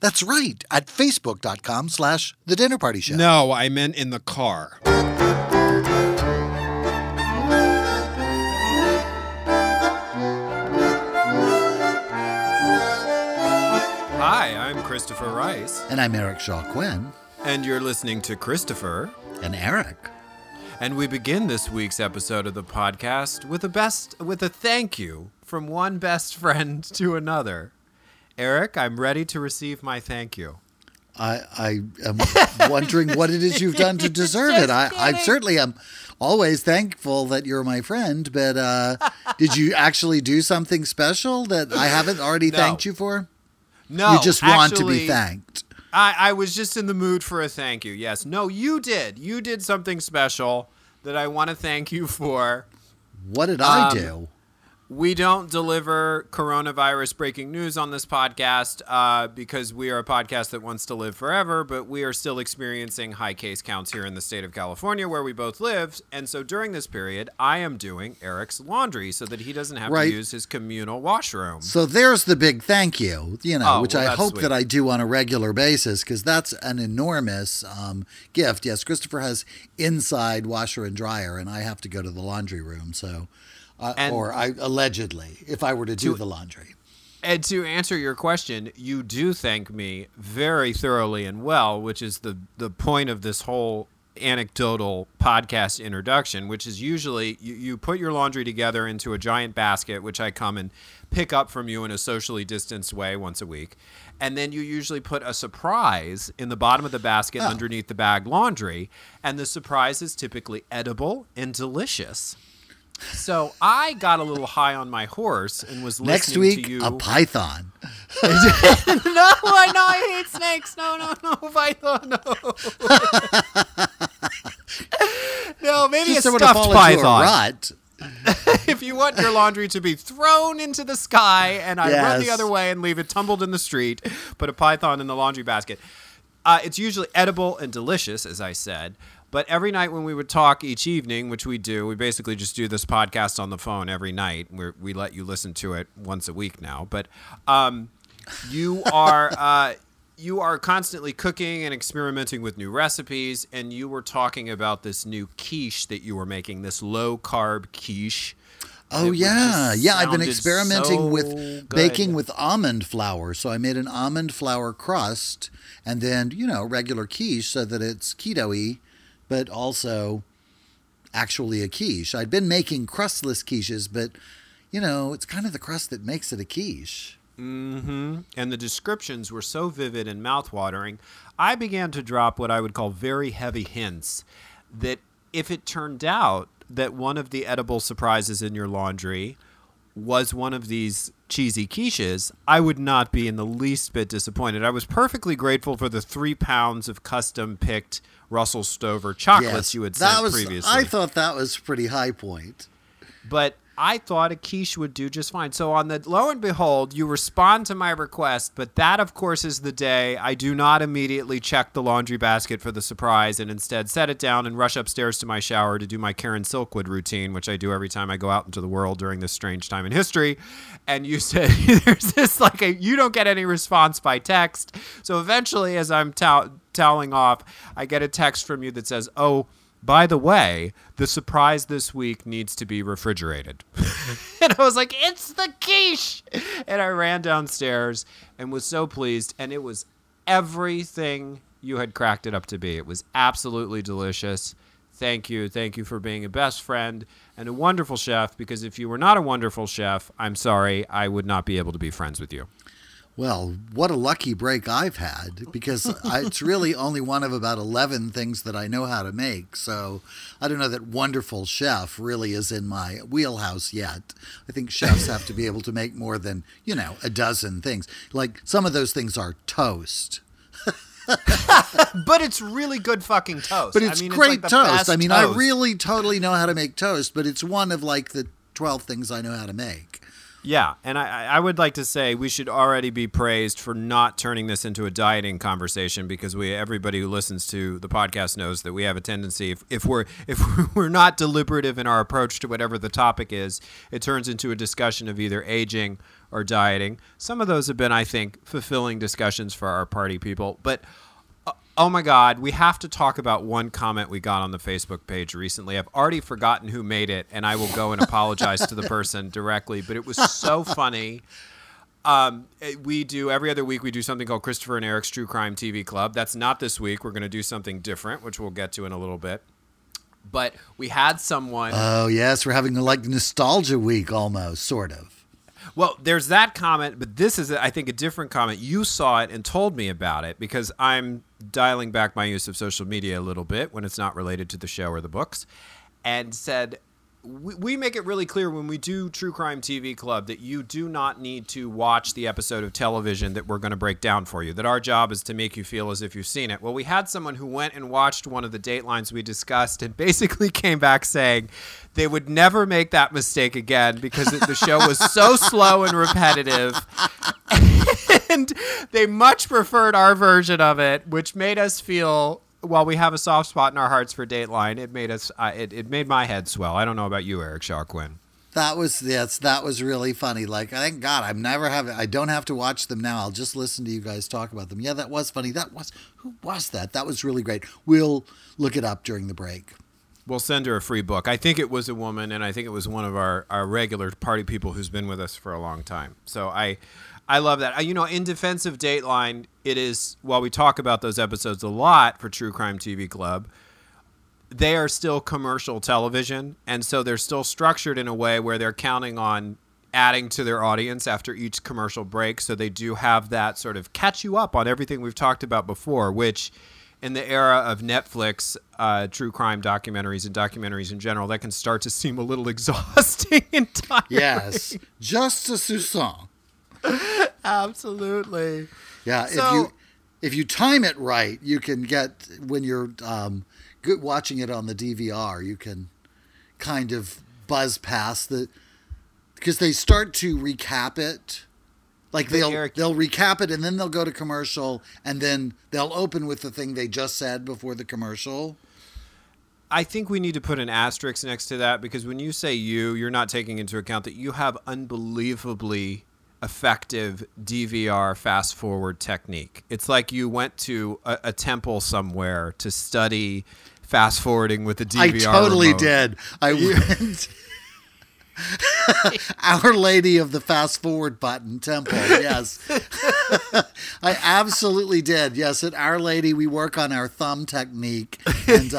That's right, at facebook.com/The Dinner Party Show. No, I meant in the car. Hi, I'm Christopher Rice. And I'm Eric Shaw Quinn. And you're listening to Christopher. And Eric. And we begin this week's episode of the podcast with a thank you from one best friend to another. Eric, I'm ready to receive my thank you. I am wondering what it is you've done to deserve it. I certainly am always thankful that you're my friend, but did you actually do something special that I haven't already thanked you for? No. You just want to be thanked. I was just in the mood for a thank you, yes. No, you did. You did something special that I want to thank you for. What did I do? We don't deliver coronavirus breaking news on this podcast because we are a podcast that wants to live forever, but we are still experiencing high case counts here in the state of California where we both live. And so during this period, I am doing Eric's laundry so that he doesn't have to use his communal washroom. So there's the big thank you, which I hope that I do on a regular basis because that's an enormous gift. Yes, Christopher has inside washer and dryer and I have to go to the laundry room. So. Allegedly, if I were to do the laundry. And to answer your question, you do thank me very thoroughly and well, which is the point of this whole anecdotal podcast introduction, which is usually you put your laundry together into a giant basket, which I come and pick up from you in a socially distanced way once a week. And then you usually put a surprise in the bottom of the basket underneath the bag laundry. And the surprise is typically edible and delicious. So I got a little high on my horse and was listening to you. Next week, a python. I hate snakes. No, python, no. No, maybe just a stuffed python. If you want your laundry to be thrown into the sky and I run the other way and leave it tumbled in the street, put a python in the laundry basket. It's usually edible and delicious, as I said. But every night when we would talk each evening, which we do, we basically just do this podcast on the phone every night. We let you listen to it once a week now. But you are constantly cooking and experimenting with new recipes. And you were talking about this new quiche that you were making, this low-carb quiche. Oh, yeah. Yeah, I've been experimenting baking with almond flour. So I made an almond flour crust and then, regular quiche so that it's keto-y. But also actually a quiche. I'd been making crustless quiches, but, it's kind of the crust that makes it a quiche. Mm-hmm. And the descriptions were so vivid and mouthwatering, I began to drop what I would call very heavy hints that if it turned out that one of the edible surprises in your laundry was one of these cheesy quiches, I would not be in the least bit disappointed. I was perfectly grateful for the 3 pounds of custom-picked Russell Stover chocolates you had sent previously. I thought that was a pretty high point. But I thought a quiche would do just fine. So on the lo and behold, you respond to my request, but that, of course, is the day I do not immediately check the laundry basket for the surprise and instead set it down and rush upstairs to my shower to do my Karen Silkwood routine, which I do every time I go out into the world during this strange time in history. And you said, there's this you don't get any response by text. So eventually, as I'm toweling off, I get a text from you that says, "Oh, by the way, the surprise this week needs to be refrigerated." And I was like, it's the quiche. And I ran downstairs and was so pleased. And it was everything you had cracked it up to be. It was absolutely delicious. Thank you. Thank you for being a best friend and a wonderful chef. Because if you were not a wonderful chef, I'm sorry, I would not be able to be friends with you. Well, what a lucky break I've had, because it's really only one of about 11 things that I know how to make. So I don't know that wonderful chef really is in my wheelhouse yet. I think chefs have to be able to make more than, a dozen things. Like some of those things are toast. But it's really good fucking toast. But it's great toast. I mean, I really totally know how to make toast, but it's one of like the 12 things I know how to make. Yeah, and I would like to say we should already be praised for not turning this into a dieting conversation, because everybody who listens to the podcast knows that we have a tendency, if we're not deliberative in our approach to whatever the topic is, it turns into a discussion of either aging or dieting. Some of those have been, I think, fulfilling discussions for our party people, but oh my God, we have to talk about one comment we got on the Facebook page recently. I've already forgotten who made it, and I will go and apologize to the person directly, but it was so funny. Every other week, we do something called Christopher and Eric's True Crime TV Club. That's not this week. We're going to do something different, which we'll get to in a little bit. But we had someone... Oh, yes. We're having like nostalgia week almost, sort of. Well, there's that comment, but this is, I think, a different comment. You saw it and told me about it because I'm dialing back my use of social media a little bit when it's not related to the show or the books, and said, we make it really clear when we do True Crime TV Club that you do not need to watch the episode of television that we're going to break down for you, that our job is to make you feel as if you've seen it. Well, we had someone who went and watched one of the Datelines we discussed and basically came back saying they would never make that mistake again because the show was so slow and repetitive. And they much preferred our version of it, which made us feel... While we have a soft spot in our hearts for Dateline, it made us. It made my head swell. I don't know about you, Eric Shaw Quinn. That was really funny. Like, thank God I don't have to watch them now. I'll just listen to you guys talk about them. Yeah, that was funny. Who was that? That was really great. We'll look it up during the break. We'll send her a free book. I think it was a woman, and I think it was one of our regular party people who's been with us for a long time. So I love that. You know, in defense of Dateline, it is, while we talk about those episodes a lot for True Crime TV Club, they are still commercial television. And so they're still structured in a way where they're counting on adding to their audience after each commercial break. So they do have that sort of catch you up on everything we've talked about before, which in the era of Netflix, true crime documentaries and documentaries in general, that can start to seem a little exhausting entirely. Yes. Justice Susan. Absolutely. Yeah. So, if you time it right, you can get, when you're watching it on the DVR, you can kind of buzz past because they start to recap it. Like they'll recap it and then they'll go to commercial and then they'll open with the thing they just said before the commercial. I think we need to put an asterisk next to that, because when you say you're not taking into account that you have unbelievably effective DVR fast forward technique. It's like you went to a temple somewhere to study fast forwarding with the DVR. I totally remote. Did. I went. Our Lady of the Fast Forward Button Temple, yes. I absolutely did. Yes, at Our Lady, we work on our thumb technique, and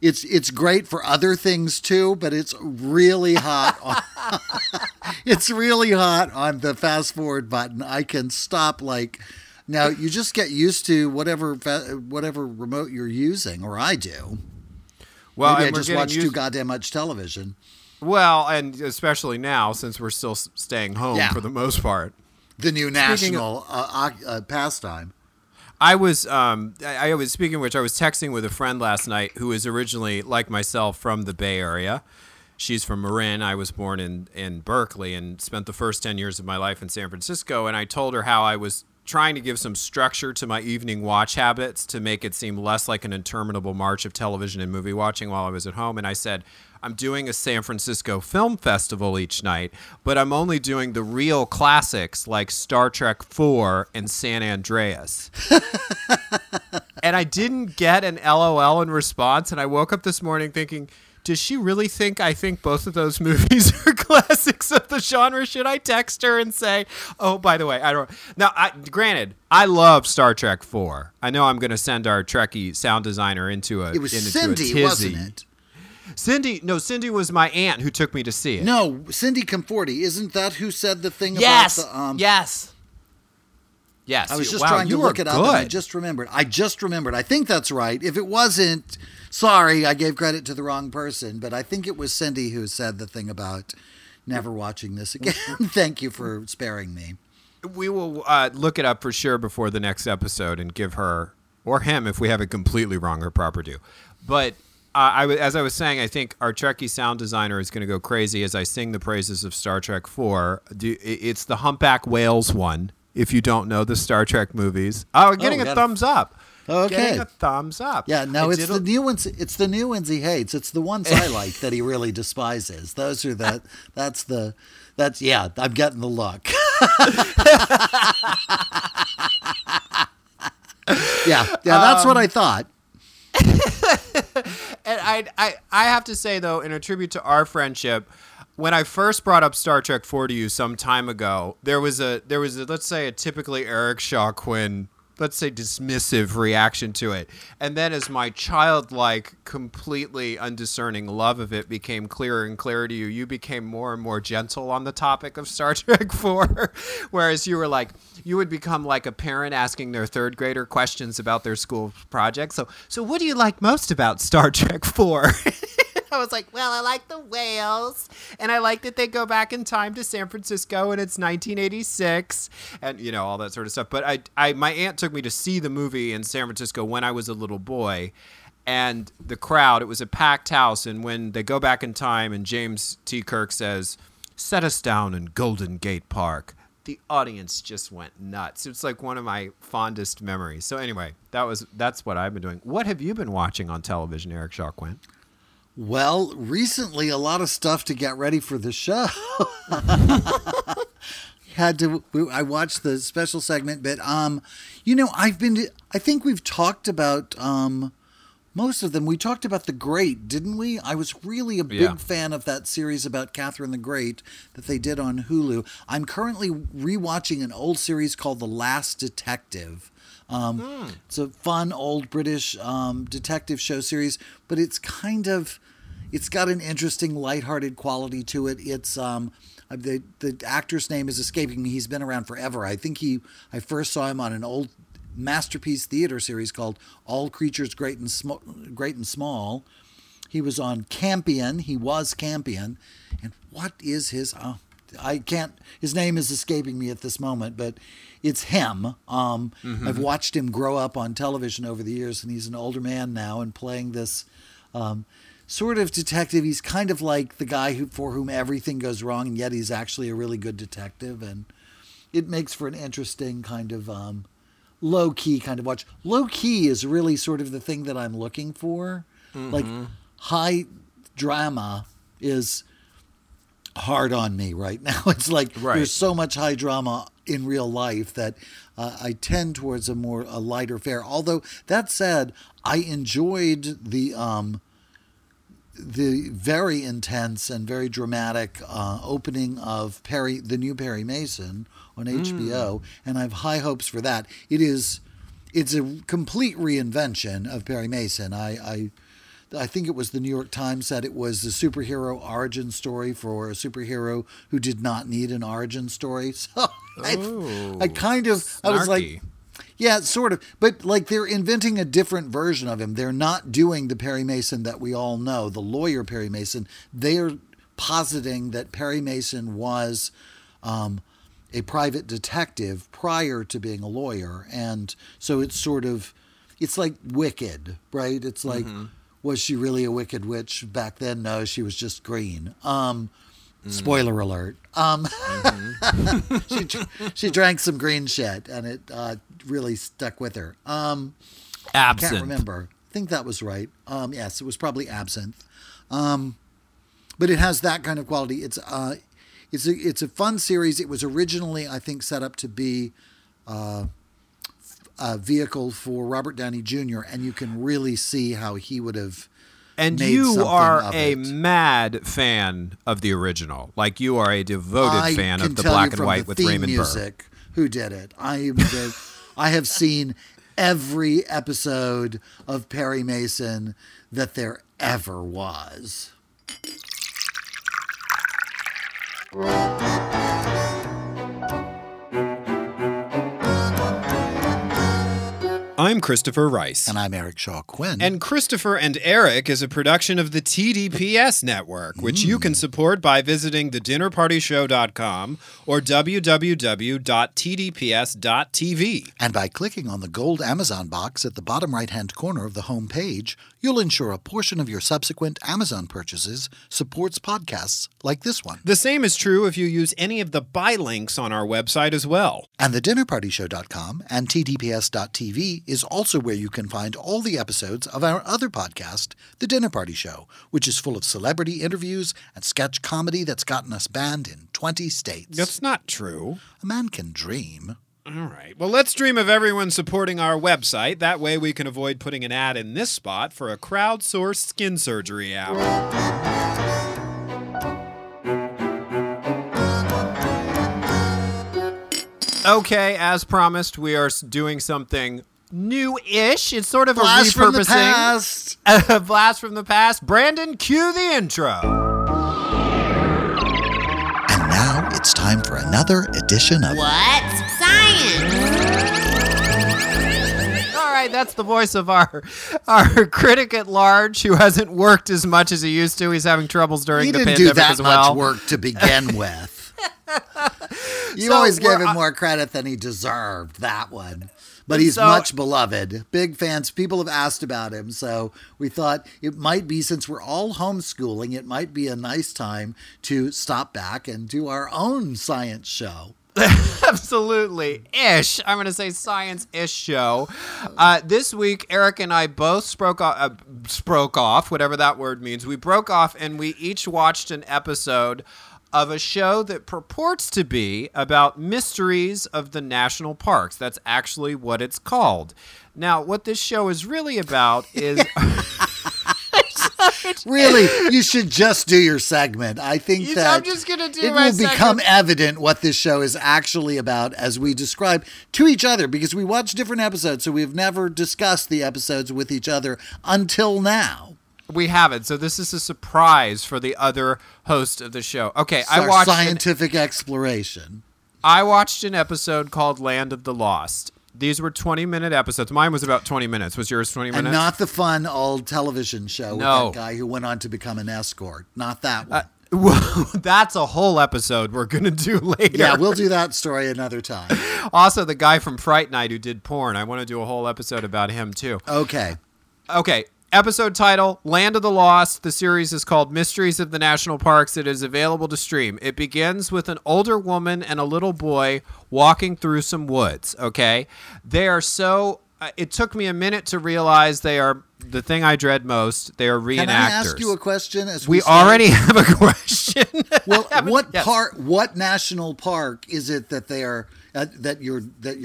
it's great for other things too. But it's really hot. It's really hot on the fast forward button. I can stop like now. You just get used to whatever remote you're using, or I do. Well, maybe I just watch too goddamn much television. Well, and especially now, since we're still staying home for the most part. The new national pastime. I was texting with a friend last night who is originally, like myself, from the Bay Area. She's from Marin. I was born in Berkeley and spent the first 10 years of my life in San Francisco. And I told her how I was trying to give some structure to my evening watch habits to make it seem less like an interminable march of television and movie watching while I was at home. And I said, I'm doing a San Francisco film festival each night, but I'm only doing the real classics like Star Trek IV and San Andreas. And I didn't get an LOL in response. And I woke up this morning thinking, does she really think I think both of those movies are classics of the genre? Should I text her and say, oh, by the way, I don't know. Now, granted, I love Star Trek IV. I know I'm going to send our Trekkie sound designer into a tizzy. It was Cindy, wasn't it? Cindy was my aunt who took me to see it. No, Cindy Comforti, isn't that who said the thing about the... Yes. I was just trying to look it up, and I just remembered. I think that's right. If it wasn't, sorry, I gave credit to the wrong person, but I think it was Cindy who said the thing about never watching this again. Thank you for sparing me. We will look it up for sure before the next episode and give her... or him if we have it completely wrong or proper due. But as I was saying, I think our Trekkie sound designer is going to go crazy as I sing the praises of Star Trek IV. It's the humpback whales one, if you don't know the Star Trek movies. Oh, getting a thumbs up. Oh, okay. Getting a thumbs up. Yeah, no, it's the new ones. It's the new ones he hates. It's the ones I like that he really despises. Those are the. That's yeah. I'm getting the look. yeah. That's what I thought. And I have to say though, in a tribute to our friendship, when I first brought up Star Trek IV to you some time ago, there was a let's say a typically Eric Shaw Quinn, let's say dismissive reaction to it. And then as my childlike, completely undiscerning love of it became clearer and clearer to you, you became more and more gentle on the topic of Star Trek IV. Whereas you were like, you would become like a parent asking their third grader questions about their school project. So what do you like most about Star Trek IV? I was like, well, I like the whales, and I like that they go back in time to San Francisco, and it's 1986, and, you know, all that sort of stuff. But my aunt took me to see the movie in San Francisco when I was a little boy, and the crowd, it was a packed house, and when they go back in time and James T. Kirk says, "Set us down in Golden Gate Park," the audience just went nuts. It's like one of my fondest memories. So anyway, that's what I've been doing. What have you been watching on television, Eric Shaw Quinn? Well, recently, a lot of stuff to get ready for the show. I watched the special segment, but, I think we've talked about most of them. We talked about The Great, didn't we? I was really a big fan of that series about Catherine the Great that they did on Hulu. I'm currently rewatching an old series called The Last Detective. It's a fun old British detective show series, but it's got an interesting lighthearted quality to it. It's the actor's name is escaping me. He's been around forever. I think I first saw him on an old Masterpiece Theater series called All Creatures Great and Small. He was on Campion. He was Campion. And what is his? His name is escaping me at this moment, but it's him. I've watched him grow up on television over the years, and he's an older man now and playing this sort of detective. He's kind of like the guy for whom everything goes wrong, and yet he's actually a really good detective. And it makes for an interesting kind of low-key kind of watch. Low-key is really sort of the thing that I'm looking for. Mm-hmm. Like, high drama is hard on me right now. It's like there's so much high drama in real life that I tend towards a lighter fare. Although that said, I enjoyed the very intense and very dramatic opening of the new Perry Mason on HBO, and I have high hopes for that. It's a complete reinvention of Perry Mason. I think it was the New York Times said it was the superhero origin story for a superhero who did not need an origin story. So I was like, yeah, sort of. But like they're inventing a different version of him. They're not doing the Perry Mason that we all know, the lawyer Perry Mason. They're positing that Perry Mason was a private detective prior to being a lawyer. And so it's like Wicked, right? It's like... Mm-hmm. Was she really a wicked witch back then? No, she was just green. Spoiler alert. She drank some green shit, and it really stuck with her. Absinthe. I can't remember. I think that was right. Yes, it was probably absinthe. But it has that kind of quality. It's a fun series. It was originally, I think, set up to be... a vehicle for Robert Downey Jr., and you can really see how he would have made something of it. And you are a mad fan of the original. Like, you are a devoted fan of the black and white with Raymond Burr. Who did it? I have seen every episode of Perry Mason that there ever was. I'm Christopher Rice. And I'm Eric Shaw Quinn. And Christopher and Eric is a production of the TDPS Network, which you can support by visiting thedinnerpartyshow.com or www.tdps.tv. And by clicking on the gold Amazon box at the bottom right-hand corner of the home page, you'll ensure a portion of your subsequent Amazon purchases supports podcasts like this one. The same is true if you use any of the buy links on our website as well. And thedinnerpartyshow.com and tdps.tv is also where you can find all the episodes of our other podcast, The Dinner Party Show, which is full of celebrity interviews and sketch comedy that's gotten us banned in 20 states. That's not true. A man can dream. All right. Well, let's dream of everyone supporting our website. That way we can avoid putting an ad in this spot for a crowdsourced skin surgery hour. Okay, as promised, we are doing something new-ish. It's sort of blast a repurposing. A blast from the past. Brandon, cue the intro. And now it's time for another edition of What's Science? All right, that's the voice of our critic at large who hasn't worked as much as he used to. He's having troubles during the pandemic as well. He didn't do that much work to begin with. You always gave him more credit than he deserved, that one. But he's much beloved. Big fans. People have asked about him. So we thought it might be, since we're all homeschooling, it might be a nice time to stop back and do our own science show. Absolutely. Ish. I'm going to say science-ish show. This week, Eric and I both broke off, whatever that word means. We broke off and we each watched an episode of a show that purports to be about Mysteries of the National Parks. That's actually what it's called. Now, what this show is really about is... Really, you should just do your segment. I think that I'm just gonna do it my will segment. Become evident what this show is actually about as we describe to each other, because we watch different episodes, so we've never discussed the episodes with each other until now. We haven't, so this is a surprise for the other host of the show. Okay, it's I watched scientific exploration. I watched an episode called Land of the Lost. These were 20-minute episodes. Mine was about 20 minutes. Was yours 20 minutes? And not the fun old television show with that guy who went on to become an escort. Not that one. Well, that's a whole episode we're going to do later. Yeah, we'll do that story another time. Also, the guy from Fright Night who did porn. I want to do a whole episode about him, too. Okay. Episode title, Land of the Lost. The series is called Mysteries of the National Parks. It is available to stream. It begins with an older woman and a little boy walking through some woods, okay? They are so... it took me a minute to realize they are the thing I dread most. They are reenactors. Can I ask you a question? As we already have a question. Well, what national park is it that they are... that you're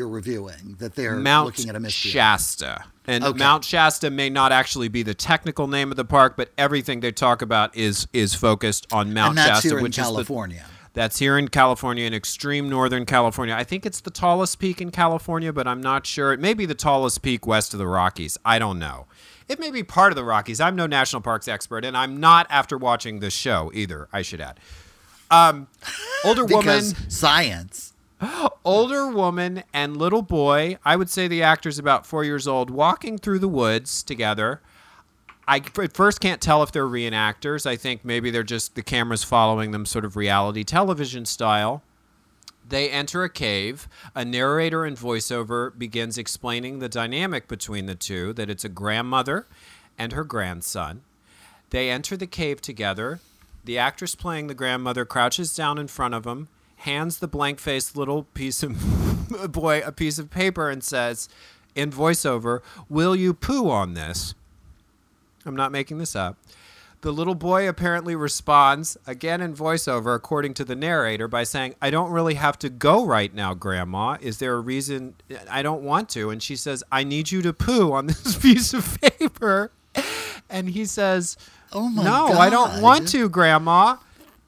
reviewing, that they're looking at a mystery. Mount Shasta. And Mount Shasta may not actually be the technical name of the park, but everything they talk about is focused on Mount Shasta, which is California. That's here in California, in extreme northern California. I think it's the tallest peak in California, but I'm not sure. It may be the tallest peak west of the Rockies. I don't know. It may be part of the Rockies. I'm no national parks expert, and I'm not after watching this show either, I should add. Older because woman... science... Older woman and little boy, I would say the actor's about 4 years old, walking through the woods together. I at first can't tell if they're reenactors. I think maybe they're just the camera's following them sort of reality television style. They enter a cave. A narrator in voiceover begins explaining the dynamic between the two, that it's a grandmother and her grandson. They enter the cave together. The actress playing the grandmother crouches down in front of them, hands the blank-faced little boy a piece of paper and says, in voiceover, "Will you poo on this?" I'm not making this up. The little boy apparently responds, again in voiceover, according to the narrator, by saying, "I don't really have to go right now, Grandma. Is there a reason I don't want to?" And she says, "I need you to poo on this piece of paper." And he says, "Oh my God. No, I don't want to, Grandma."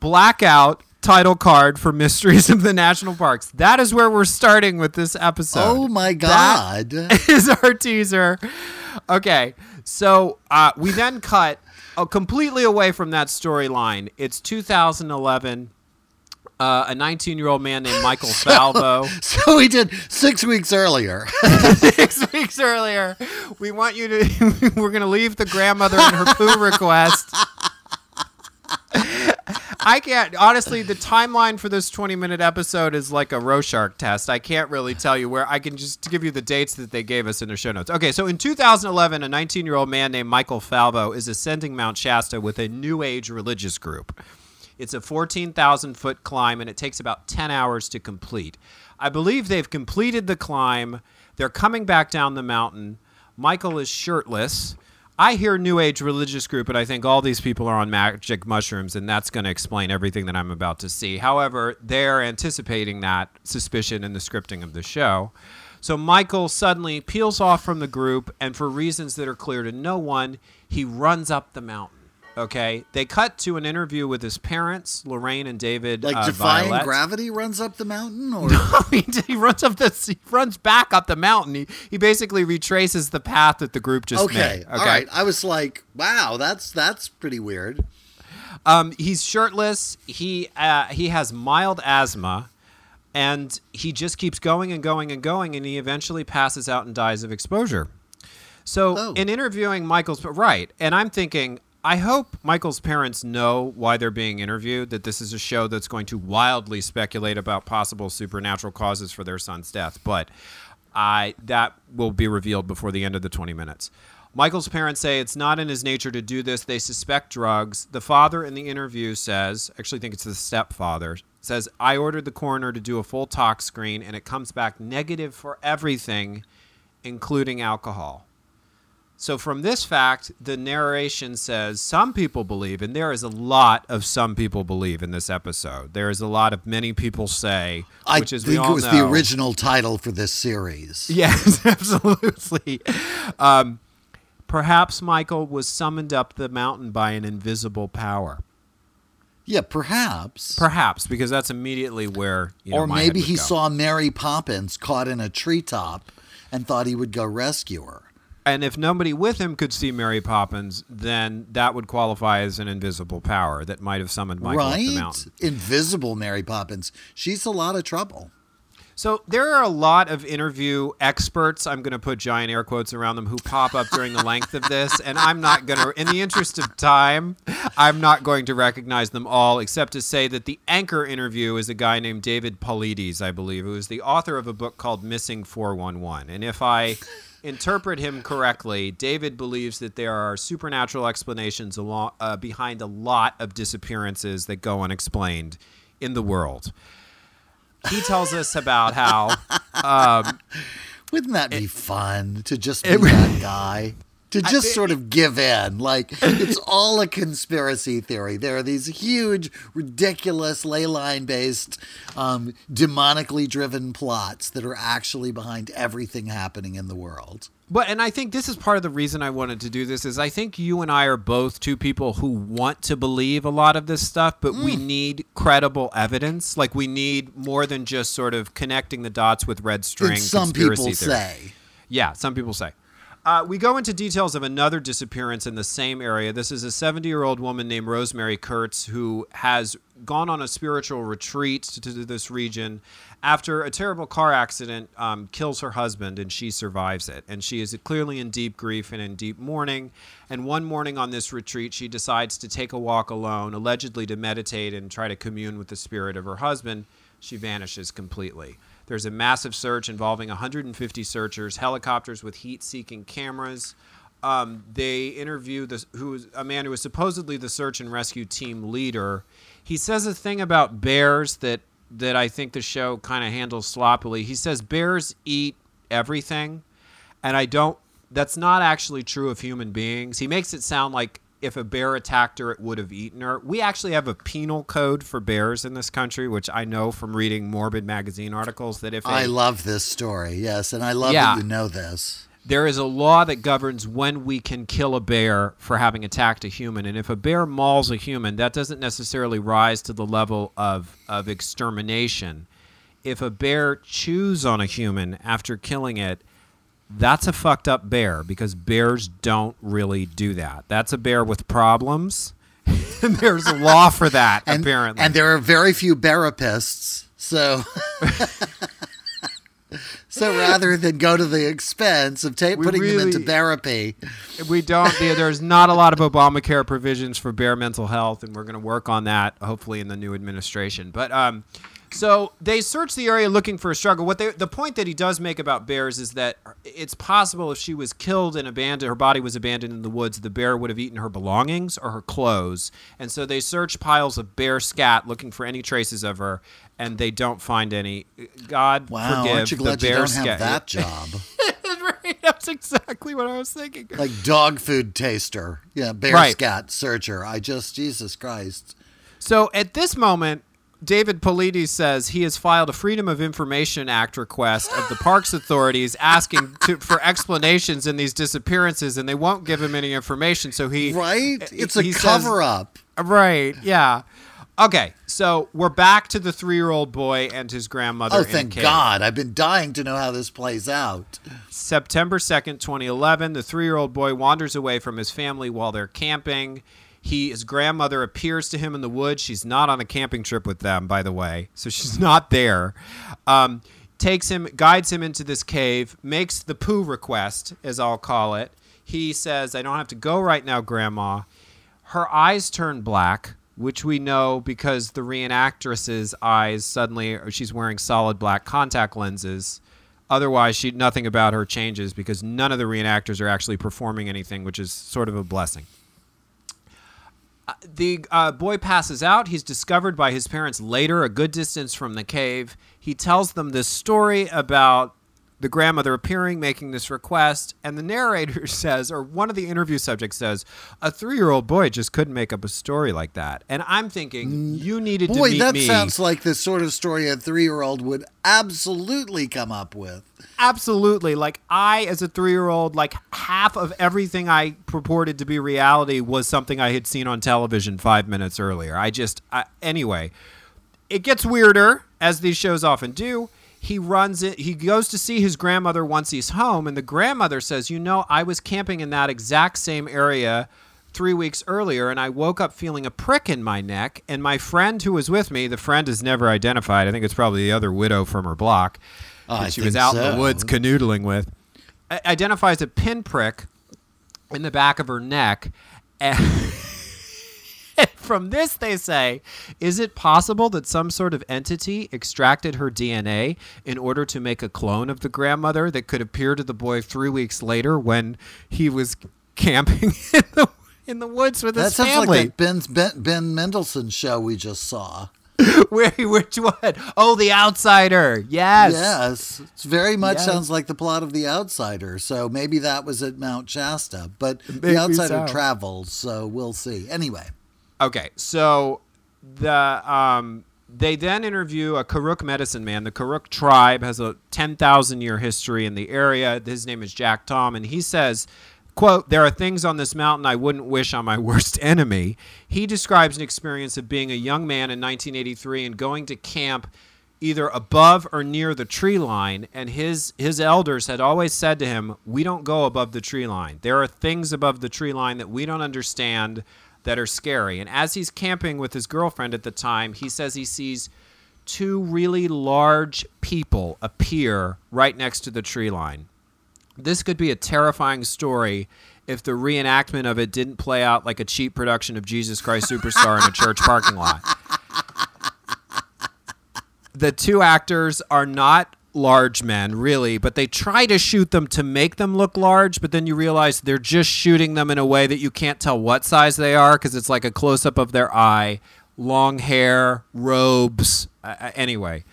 Blackout. Title card for Mysteries of the National Parks. That is where we're starting with this episode. Oh my God. That is our teaser. Okay. So we then cut completely away from that storyline. It's 2011. a 19-year-old man named Michael Salvo. So we did 6 weeks earlier. 6 weeks earlier. We want you to... We're going to leave the grandmother and her poo request. I can't... Honestly, the timeline for this 20-minute episode is like a Rorschach test. I can't really tell you where... I can just give you the dates that they gave us in their show notes. Okay, so in 2011, a 19-year-old man named Michael Salvo is ascending Mount Shasta with a New Age religious group. It's a 14,000-foot climb, and it takes about 10 hours to complete. I believe they've completed the climb. They're coming back down the mountain. Michael is shirtless. I hear New Age religious group, and I think all these people are on magic mushrooms, and that's going to explain everything that I'm about to see. However, they're anticipating that suspicion in the scripting of the show. So Michael suddenly peels off from the group, and for reasons that are clear to no one, he runs up the mountain. Okay, they cut to an interview with his parents, Lorraine and David. Like defying Violet. Gravity runs up the mountain, or no, he runs up this. He runs back up the mountain. He basically retraces the path that the group just made. Okay, all right. I was like, wow, that's pretty weird. He's shirtless. He has mild asthma, and he just keeps going and going and going, and he eventually passes out and dies of exposure. So in interviewing Michael's and I'm thinking. I hope Michael's parents know why they're being interviewed, that this is a show that's going to wildly speculate about possible supernatural causes for their son's death, but that will be revealed before the end of the 20 minutes. Michael's parents say it's not in his nature to do this. They suspect drugs. The father in the interview says, actually I think it's the stepfather, says, I ordered the coroner to do a full tox screen, and it comes back negative for everything, including alcohol. So from this fact, the narration says some people believe, and there is a lot of some people believe in this episode. There is a lot of many people say, which is we all know. I think it was the original title for this series. Yes, absolutely. Perhaps Michael was summoned up the mountain by an invisible power. Yeah, perhaps. Perhaps, because that's immediately where or my maybe he saw Mary Poppins caught in a treetop and thought he would go rescue her. And if nobody with him could see Mary Poppins, then that would qualify as an invisible power that might have summoned Michael up the mountain. Invisible Mary Poppins. She's a lot of trouble. So there are a lot of interview experts, I'm going to put giant air quotes around them, who pop up during the length of this. And I'm not going to, in the interest of time, I'm not going to recognize them all, except to say that the anchor interview is a guy named David Paulides, I believe, who is the author of a book called Missing 411. And if I interpret him correctly, David believes that there are supernatural explanations behind a lot of disappearances that go unexplained in the world. He tells us about how... wouldn't that be fun to just be that guy? To just sort of give in. Like, it's all a conspiracy theory. There are these huge, ridiculous, ley-line-based, demonically driven plots that are actually behind everything happening in the world. But, and I think this is part of the reason I wanted to do this, is I think you and I are both two people who want to believe a lot of this stuff, but we need credible evidence. Like, we need more than just sort of connecting the dots with red string conspiracy theory. Yeah, some people say. We go into details of another disappearance in the same area. This is a 70-year-old woman named Rosemary Kurtz who has gone on a spiritual retreat to this region after a terrible car accident kills her husband, and she survives it. And she is clearly in deep grief and in deep mourning. And one morning on this retreat, she decides to take a walk alone, allegedly to meditate and try to commune with the spirit of her husband. She vanishes completely. There's a massive search involving 150 searchers, helicopters with heat-seeking cameras. They interview a man who was supposedly the search and rescue team leader. He says a thing about bears that I think the show kind of handles sloppily. He says bears eat everything, and that's not actually true of human beings. He makes it sound like if a bear attacked her, it would have eaten her. We actually have a penal code for bears in this country, which I know from reading morbid magazine articles that if... I love this story, yes, and I love that you know this. There is a law that governs when we can kill a bear for having attacked a human, and if a bear mauls a human, that doesn't necessarily rise to the level of extermination. If a bear chews on a human after killing it, that's a fucked up bear because bears don't really do that. That's a bear with problems. And there's a law for that, apparently. And there are very few therapists, so... So rather than go to the expense of putting them into therapy, there's not a lot of Obamacare provisions for bear mental health, and we're going to work on that hopefully in the new administration. But so they search the area looking for a struggle. The point that he does make about bears is that it's possible if she was killed and abandoned, her body was abandoned in the woods, the bear would have eaten her belongings or her clothes. And so they search piles of bear scat looking for any traces of her. And they don't find any. God wow, forgive aren't you glad the bear you don't have that job. Right, that's exactly what I was thinking. Like dog food taster. Yeah, bear right. scat searcher. Jesus Christ. So at this moment, David Paulides says he has filed a Freedom of Information Act request of the Parks authorities asking for explanations in these disappearances, and they won't give him any information. So he... Right? It's a cover-up. Right, yeah. Okay, so we're back to the 3-year-old boy and his grandmother. Oh, thank God. I've been dying to know how this plays out. September 2nd, 2011, the 3-year-old boy wanders away from his family while they're camping. His grandmother appears to him in the woods. She's not on a camping trip with them, by the way, so she's not there. Guides him into this cave, makes the poo request, as I'll call it. He says, I don't have to go right now, Grandma. Her eyes turn black, which we know because the reenactress's eyes suddenly, she's wearing solid black contact lenses. Otherwise, nothing about her changes because none of the reenactors are actually performing anything, which is sort of a blessing. The boy passes out. He's discovered by his parents later, a good distance from the cave. He tells them this story about the grandmother appearing, making this request, and the narrator says, or one of the interview subjects says, a 3-year-old boy just couldn't make up a story like that. And I'm thinking, you needed to meet me. That sounds like the sort of story a 3-year-old would absolutely come up with. Absolutely. Like, I, as a 3-year-old, like half of everything I purported to be reality was something I had seen on television 5 minutes earlier. Anyway, it gets weirder, as these shows often do. He runs it. He goes to see his grandmother once he's home, and the grandmother says, I was camping in that exact same area 3 weeks earlier, and I woke up feeling a prick in my neck, and my friend who was with me, the friend is never identified. I think it's probably the other widow from her block that she was out in the woods canoodling with, identifies a pinprick in the back of her neck. And from this, they say, is it possible that some sort of entity extracted her DNA in order to make a clone of the grandmother that could appear to the boy 3 weeks later when he was camping in the woods with his family? That sounds like that Ben Mendelsohn show we just saw. Which one? Oh, The Outsider. Yes. Yes. It's very much sounds like the plot of The Outsider. So maybe that was at Mount Shasta. But The Outsider travels, so we'll see. Anyway. Okay, so they then interview a Karuk medicine man. The Karuk tribe has a 10,000-year history in the area. His name is Jack Tom, and he says, quote, there are things on this mountain I wouldn't wish on my worst enemy. He describes an experience of being a young man in 1983 and going to camp either above or near the tree line, and his elders had always said to him, we don't go above the tree line. There are things above the tree line that we don't understand that are scary. And as he's camping with his girlfriend at the time, he says he sees two really large people appear right next to the tree line. This could be a terrifying story if the reenactment of it didn't play out like a cheap production of Jesus Christ Superstar in a church parking lot. The two actors are not large men, really, but they try to shoot them to make them look large, but then you realize they're just shooting them in a way that you can't tell what size they are because it's like a close-up of their eye, long hair, robes. Anyway,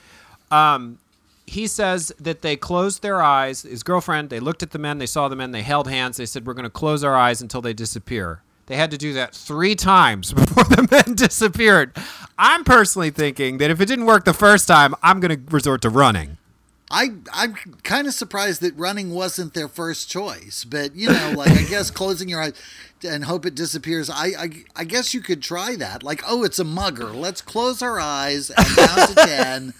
he says that they closed their eyes. His girlfriend, they looked at the men, they saw the men, they held hands, they said, we're going to close our eyes until they disappear. They had to do that 3 times before the men disappeared. I'm personally thinking that if it didn't work the first time, I'm going to resort to running. I'm kind of surprised that running wasn't their first choice, but I guess closing your eyes and hope it disappears. I guess you could try that. Like, oh, it's a mugger. Let's close our eyes and count to 10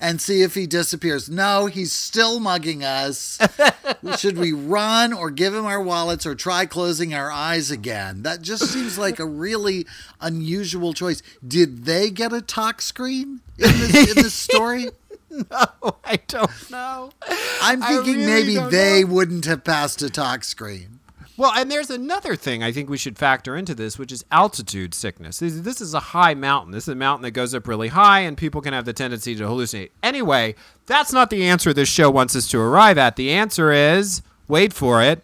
and see if he disappears. No, he's still mugging us. Should we run or give him our wallets or try closing our eyes again? That just seems like a really unusual choice. Did they get a talk screen in this story? No, I don't know. I'm thinking really maybe they wouldn't have passed a talk screen. Well, and there's another thing I think we should factor into this, which is altitude sickness. This is a high mountain. This is a mountain that goes up really high, and people can have the tendency to hallucinate. Anyway, that's not the answer this show wants us to arrive at. The answer is, wait for it,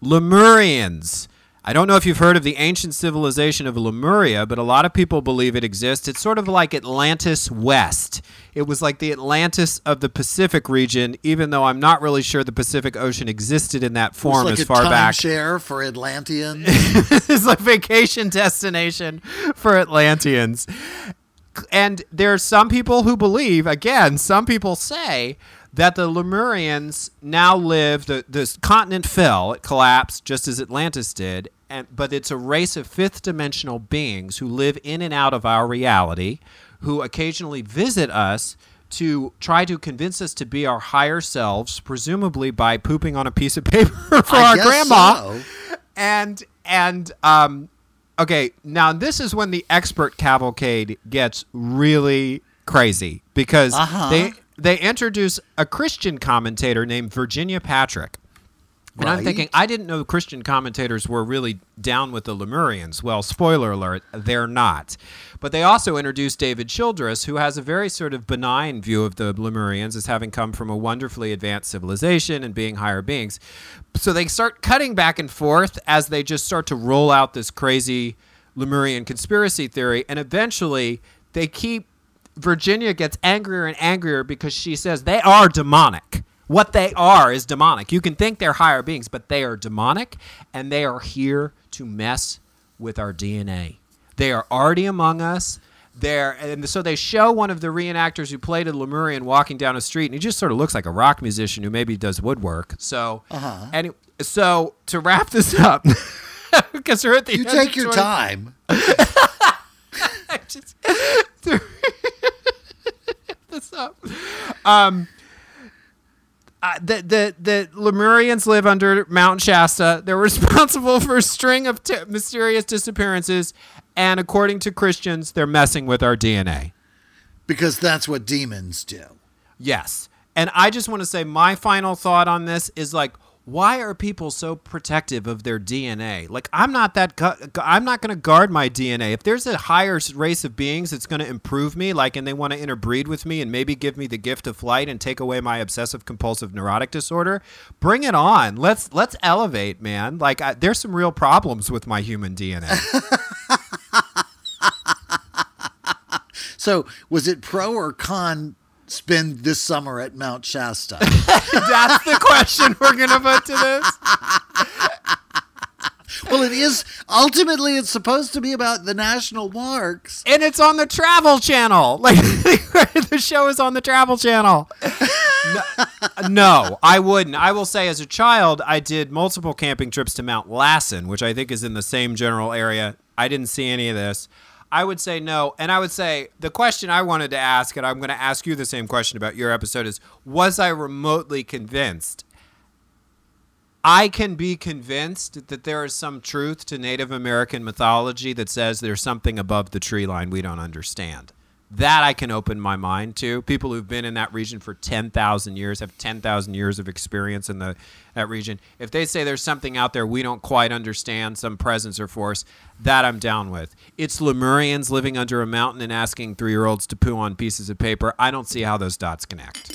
Lemurians. I don't know if you've heard of the ancient civilization of Lemuria, but a lot of people believe it exists. It's sort of like Atlantis West. It was like the Atlantis of the Pacific region, even though I'm not really sure the Pacific Ocean existed in that form as far back. It's like a timeshare for Atlanteans. It's like a vacation destination for Atlanteans. And there are some people who believe, again, some people say that the Lemurians now live, the continent fell, it collapsed just as Atlantis did, but it's a race of fifth-dimensional beings who live in and out of our reality, who occasionally visit us to try to convince us to be our higher selves, presumably by pooping on a piece of paper for our grandma. So. Okay, now this is when the expert cavalcade gets really crazy, because they introduce a Christian commentator named Virginia Patrick. And right. I'm thinking, I didn't know Christian commentators were really down with the Lemurians. Well, spoiler alert, they're not. But they also introduced David Childress, who has a very sort of benign view of the Lemurians as having come from a wonderfully advanced civilization and being higher beings. So they start cutting back and forth as they just start to roll out this crazy Lemurian conspiracy theory. And eventually they keep... Virginia gets angrier and angrier because she says they are demonic. What they are is demonic. You can think they're higher beings, but they are demonic, and they are here to mess with our DNA. They are already among us. And so they show one of the reenactors who played a Lemurian walking down a street, and he just sort of looks like a rock musician who maybe does woodwork. So, so to wrap this up, because we're at the end. You take your time. I just... this up. The Lemurians live under Mount Shasta. They're responsible for a string of mysterious disappearances, and according to Christians, they're messing with our DNA because that's what demons do. Yes, and I just want to say my final thought on this is like, why are people so protective of their DNA? Like, I'm not going to guard my DNA. If there's a higher race of beings that's going to improve me, like, and they want to interbreed with me and maybe give me the gift of flight and take away my obsessive compulsive neurotic disorder, bring it on. Let's elevate, man. Like, there's some real problems with my human DNA. So, was it pro or con? Spend this summer at Mount Shasta. That's the question we're going to put to this. Well, it is. Ultimately, it's supposed to be about the national parks. And it's on the Travel Channel. Like, the show is on the Travel Channel. No, I wouldn't. I will say, as a child, I did multiple camping trips to Mount Lassen, which I think is in the same general area. I didn't see any of this. I would say no, and I would say the question I wanted to ask, and I'm going to ask you the same question about your episode, is, was I remotely convinced? I can be convinced that there is some truth to Native American mythology that says there's something above the tree line we don't understand. That I can open my mind to. People who've been in that region for 10,000 years, have 10,000 years of experience in that region. If they say there's something out there we don't quite understand, some presence or force, that I'm down with. It's Lemurians living under a mountain and asking three-year-olds to poo on pieces of paper. I don't see how those dots connect.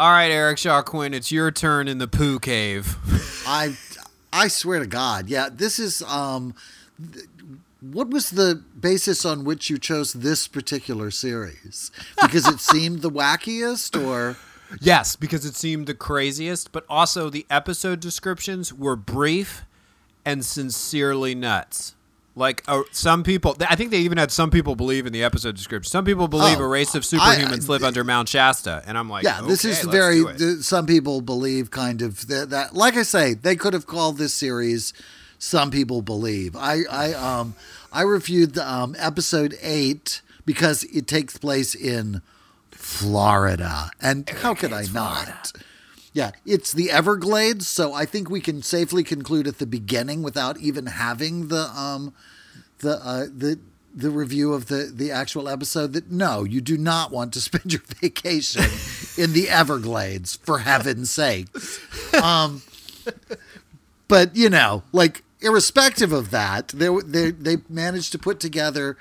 All right, Eric Shaw Quinn, it's your turn in the poo cave. I swear to God, yeah, this is what was the basis on which you chose this particular series? Because it seemed the wackiest, or? Yes, because it seemed the craziest, but also the episode descriptions were brief and sincerely nuts. Like some people, I think they even had some people believe in the episode description. Some people believe a race of superhumans live under Mount Shasta, and I'm like, yeah, okay, this is the very. Some people believe kind of that. Like I say, they could have called this series "Some People Believe." I reviewed episode 8 because it takes place in Florida, and how could I not? Yeah, it's the Everglades, so I think we can safely conclude at the beginning without even having the review of the actual episode that no, you do not want to spend your vacation in the Everglades, for heaven's sake. But you know, like irrespective of that, they managed to put together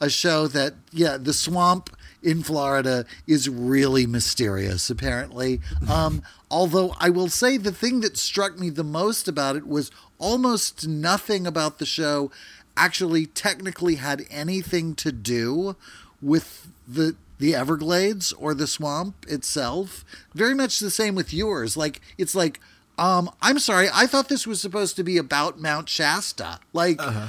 a show that the swamp in Florida is really mysterious, apparently. Although I will say the thing that struck me the most about it was almost nothing about the show actually technically had anything to do with the Everglades or the swamp itself. Very much the same with yours. Like, it's like, I'm sorry, I thought this was supposed to be about Mount Shasta. Like... Uh-huh.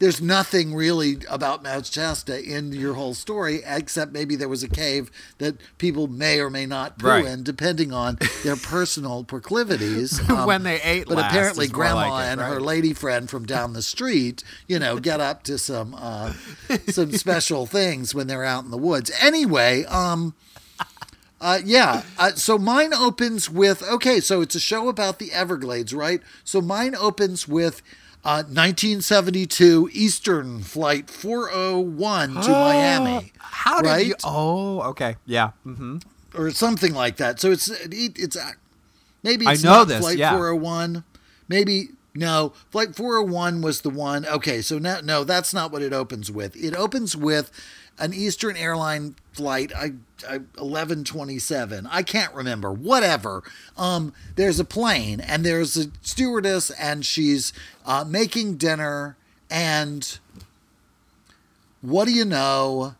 There's nothing really about Mount Shasta in your whole story, except maybe there was a cave that people may or may not poo in, depending on their personal proclivities. When they ate last. But apparently Grandma and her lady friend from down the street, get up to some special things when they're out in the woods. Anyway, so mine opens with, okay, so it's a show about the Everglades, right? So mine opens with... 1972 Eastern Flight 401 to Miami. How did you? Oh, okay, yeah, mm-hmm. Or something like that. So it's maybe it's not this, Flight 401. Maybe no, Flight 401 was the one. Okay, so now no, that's not what it opens with. It opens with an Eastern Airline flight, 1127. I can't remember. Whatever. There's a plane, and there's a stewardess, and she's making dinner, and what do you know?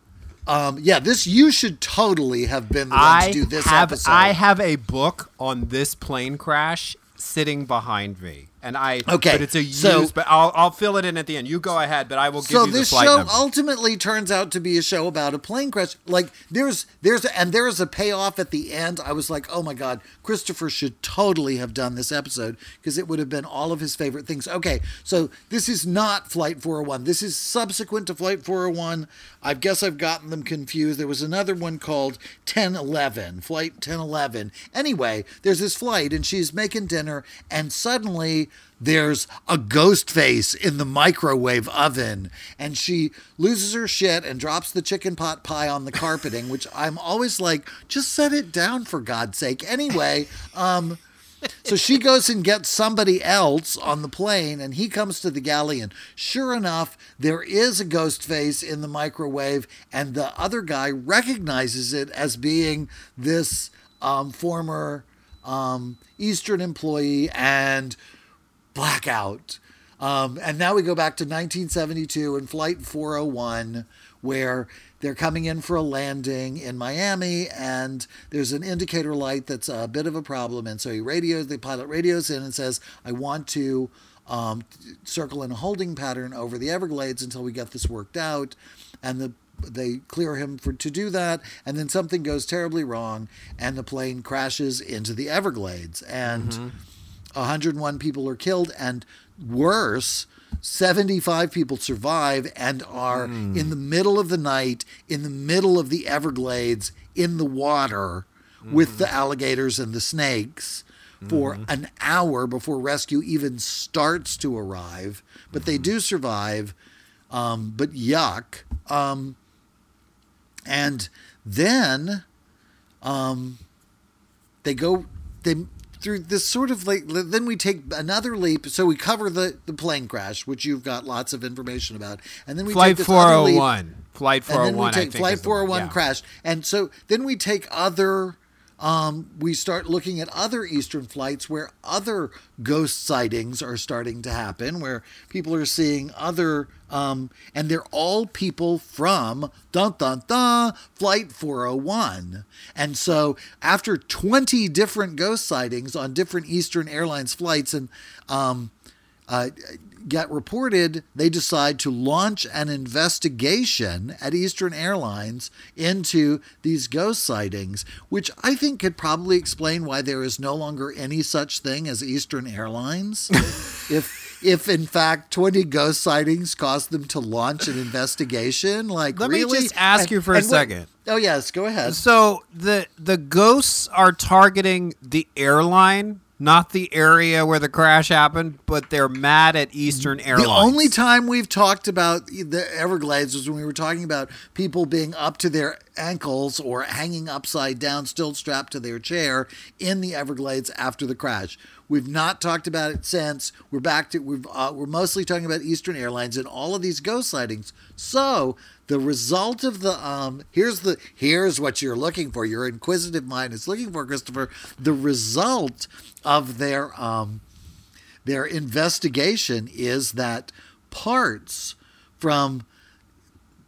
This you should totally have been the one to do this episode. I have a book on this plane crash sitting behind me. And but it's a use, but I'll fill it in at the end. You go ahead, but I will give you the flight number. So this show ultimately turns out to be a show about a plane crash. Like there is a payoff at the end. I was like, oh my God, Christopher should totally have done this episode because it would have been all of his favorite things. Okay, so this is not Flight 401. This is subsequent to Flight 401. I guess I've gotten them confused. There was another one called 1011, Flight 1011. Anyway, there's this flight and she's making dinner and suddenly there's a ghost face in the microwave oven, and she loses her shit and drops the chicken pot pie on the carpeting, which I'm always like, just set it down for God's sake. Anyway, so she goes and gets somebody else on the plane, and he comes to the galley, and sure enough, there is a ghost face in the microwave, and the other guy recognizes it as being this former Eastern employee, and... blackout. And now we go back to 1972 and Flight 401, where they're coming in for a landing in Miami, and there's an indicator light that's a bit of a problem. And so the pilot radios in and says, I want to circle in a holding pattern over the Everglades until we get this worked out. And they clear him to do that. And then something goes terribly wrong, and the plane crashes into the Everglades. And... Mm-hmm. 101 people are killed, and worse, 75 people survive and are in the middle of the night, in the middle of the Everglades, in the water, with the alligators and the snakes for an hour before rescue even starts to arrive. But they do survive. But yuck. And then they go through this sort of like, then we take another leap. So we cover the plane crash, which you've got lots of information about. And then we Flight take this 401. Other leap, Flight 401. And then we take Flight 401 crash. And so then we take other, we start looking at other Eastern flights where other ghost sightings are starting to happen, where people are seeing other, and they're all people from Flight 401. And so after 20 different ghost sightings on different Eastern Airlines flights and got reported, they decide to launch an investigation at Eastern Airlines into these ghost sightings, which I think could probably explain why there is no longer any such thing as Eastern Airlines. If in fact 20 ghost sightings caused them to launch an investigation, like let me just ask you for a second. Oh yes, go ahead. So the ghosts are targeting the airline, not the area where the crash happened, but they're mad at Eastern Airlines. The only time we've talked about the Everglades was when we were talking about people being up to their ankles or hanging upside down, still strapped to their chair in the Everglades after the crash. We've not talked about it since. We're back to we're mostly talking about Eastern Airlines and all of these ghost sightings. So the result of the here's what you're looking for. Your inquisitive mind is looking for, Christopher. The result of their investigation is that parts from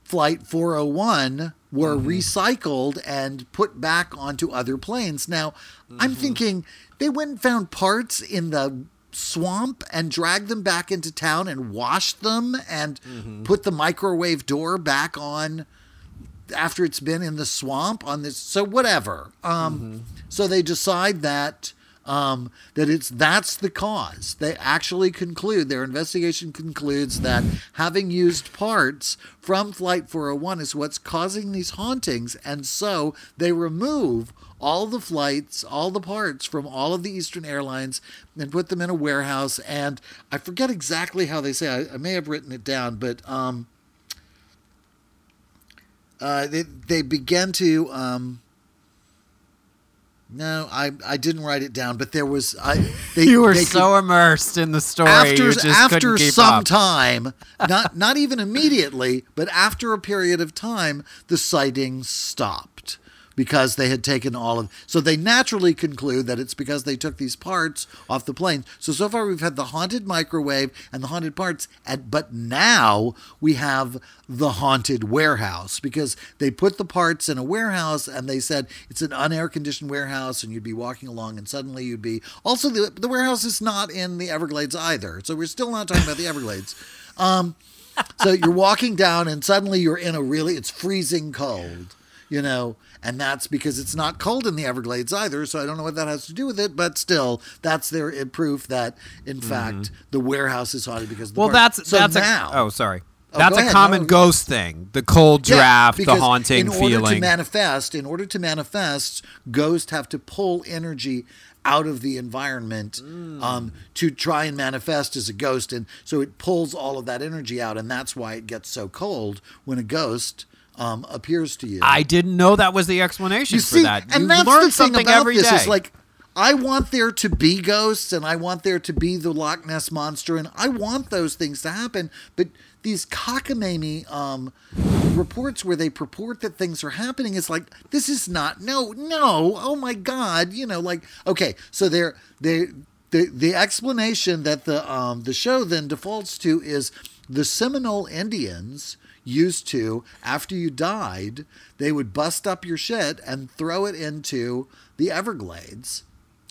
Flight 401 were recycled and put back onto other planes. Now, I'm thinking they went and found parts in the swamp and dragged them back into town and washed them and put the microwave door back on after it's been in the swamp on this. So whatever. So they decide that, that's the cause. They actually conclude, their investigation concludes that having used parts from Flight 401 is what's causing these hauntings. And so they remove all the flights, all the parts from all of the Eastern Airlines and put them in a warehouse. And I forget exactly how they say, I may have written it down, but they began to... No, I didn't write it down, but there was... you were so immersed in the story, you just couldn't keep up. After some time, not even immediately, but after a period of time, the sightings stopped because they had taken all of... So they naturally conclude that it's because they took these parts off the plane. So far we've had the haunted microwave and the haunted parts, but now we have the haunted warehouse because they put the parts in a warehouse and they said it's an unair-conditioned warehouse and you'd be walking along and suddenly you'd be... Also, the warehouse is not in the Everglades either, so we're still not talking about the Everglades. So you're walking down and suddenly you're in a really... It's freezing cold, you know... And that's because it's not cold in the Everglades either, so I don't know what that has to do with it. But still, that's their proof that, in fact, the warehouse is haunted because of the park. That's a common ghost thing: the cold draft, the haunting feeling. In order to manifest, ghosts have to pull energy out of the environment to try and manifest as a ghost, and so it pulls all of that energy out, and that's why it gets so cold when a ghost appears to you. I didn't know that was the explanation for that. And that's the thing about this is like, I want there to be ghosts and I want there to be the Loch Ness Monster and I want those things to happen. But these cockamamie reports where they purport that things are happening, it's like, this is not, no. Oh my God. You know, like, okay. So the explanation that the show then defaults to is the Seminole Indians used to, after you died, they would bust up your shit and throw it into the Everglades.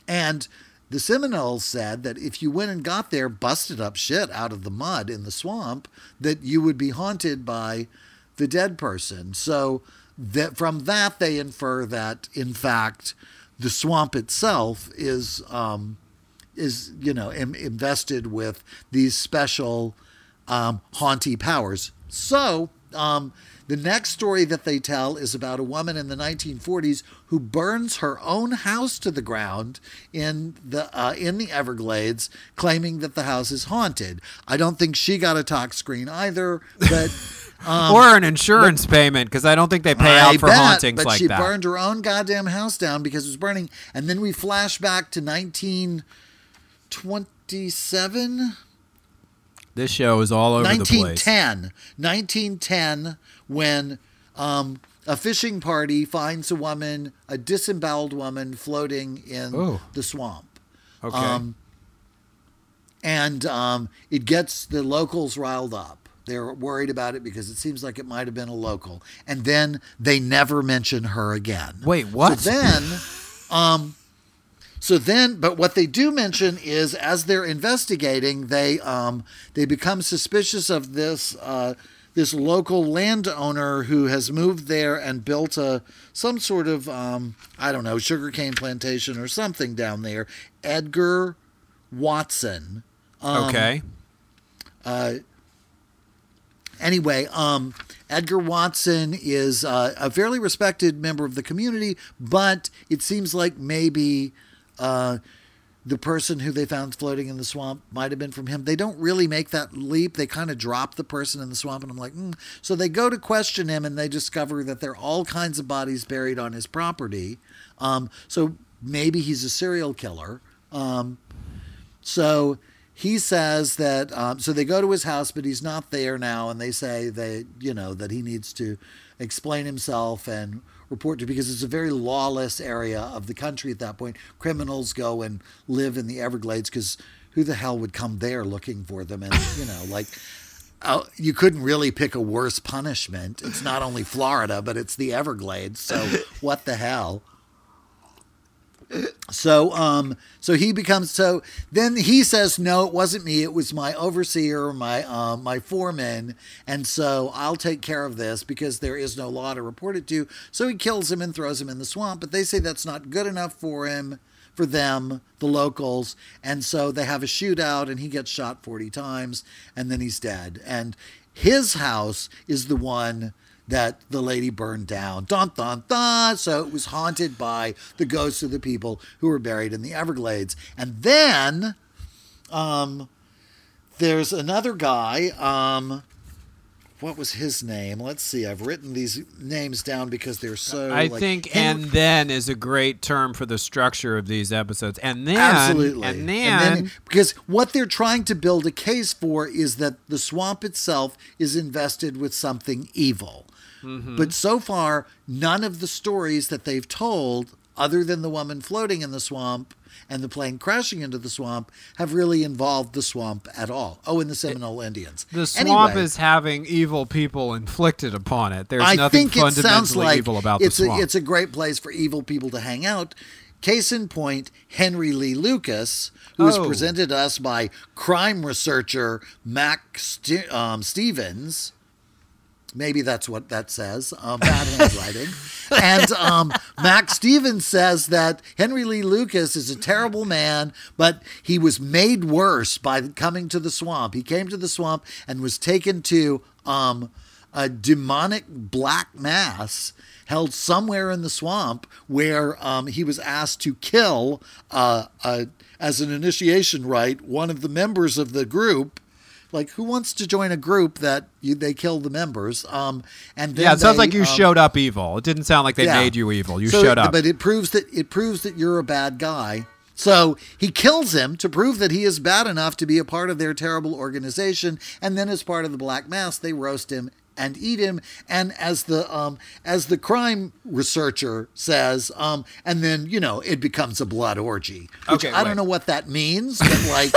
And the Seminoles said that if you went and got there, busted up shit out of the mud in the swamp, that you would be haunted by the dead person. So that from that, they infer that, in fact, the swamp itself is invested with these special haunty powers. So The next story that they tell is about a woman in the 1940s who burns her own house to the ground in the Everglades, claiming that the house is haunted. I don't think she got a talk screen either, but or an insurance payment, because I don't think they pay out for hauntings like that. But she burned her own goddamn house down because it was burning. And then we flash back to 1927. This show is all over the place. 1910, when a fishing party finds a disemboweled woman floating in the swamp. Okay. It gets the locals riled up. They're worried about it because it seems like it might have been a local. And then they never mention her again. Wait, what? So then... but what they do mention is, as they're investigating, they become suspicious of this local landowner who has moved there and built some sort of sugarcane plantation or something down there. Edgar Watson. Edgar Watson is a fairly respected member of the community, but it seems like maybe. The person who they found floating in the swamp might have been from him. They don't really make that leap. They kind of drop the person in the swamp, and I'm like, So they go to question him, and they discover that there are all kinds of bodies buried on his property. So maybe he's a serial killer. So he says that... so they go to his house, but he's not there now, and they say that he needs to explain himself and... report to, because it's a very lawless area of the country at that point. Criminals go and live in the Everglades because who the hell would come there looking for them? And, you couldn't really pick a worse punishment. It's not only Florida, but it's the Everglades. So what the hell? So he becomes, so then he says, no, it wasn't me. It was my overseer, my foreman. And so I'll take care of this because there is no law to report it to. So he kills him and throws him in the swamp, but they say that's not good enough for them, the locals. And so they have a shootout and he gets shot 40 times and then he's dead. And his house is the one that the lady burned down. Dun, dun, dun. So it was haunted by the ghosts of the people who were buried in the Everglades. And then there's another guy. What was his name? Let's see. I've written these names down because they're so... "and then" is a great term for the structure of these episodes. And then... Absolutely. And then... Because what they're trying to build a case for is that the swamp itself is invested with something evil. Mm-hmm. But so far, none of the stories that they've told, other than the woman floating in the swamp and the plane crashing into the swamp, have really involved the swamp at all. Oh, and the Seminole Indians. The swamp is having evil people inflicted upon it. There's nothing fundamentally evil about the swamp. It's a great place for evil people to hang out. Case in point, Henry Lee Lucas, who was presented to us by crime researcher Mac Stevens. Maybe that's what that says. Bad handwriting. And Mac Stevens says that Henry Lee Lucas is a terrible man, but he was made worse by coming to the swamp. He came to the swamp and was taken to a demonic black mass held somewhere in the swamp where he was asked to kill, as an initiation rite, one of the members of the group. Like, who wants to join a group that they kill the members? It sounds like you showed up evil. It didn't sound like they made you evil. You showed up. But it proves that you're a bad guy. So he kills him to prove that he is bad enough to be a part of their terrible organization. And then as part of the Black Mass, they roast him and eat him. And as the crime researcher says, and then, it becomes a blood orgy. I don't know what that means, but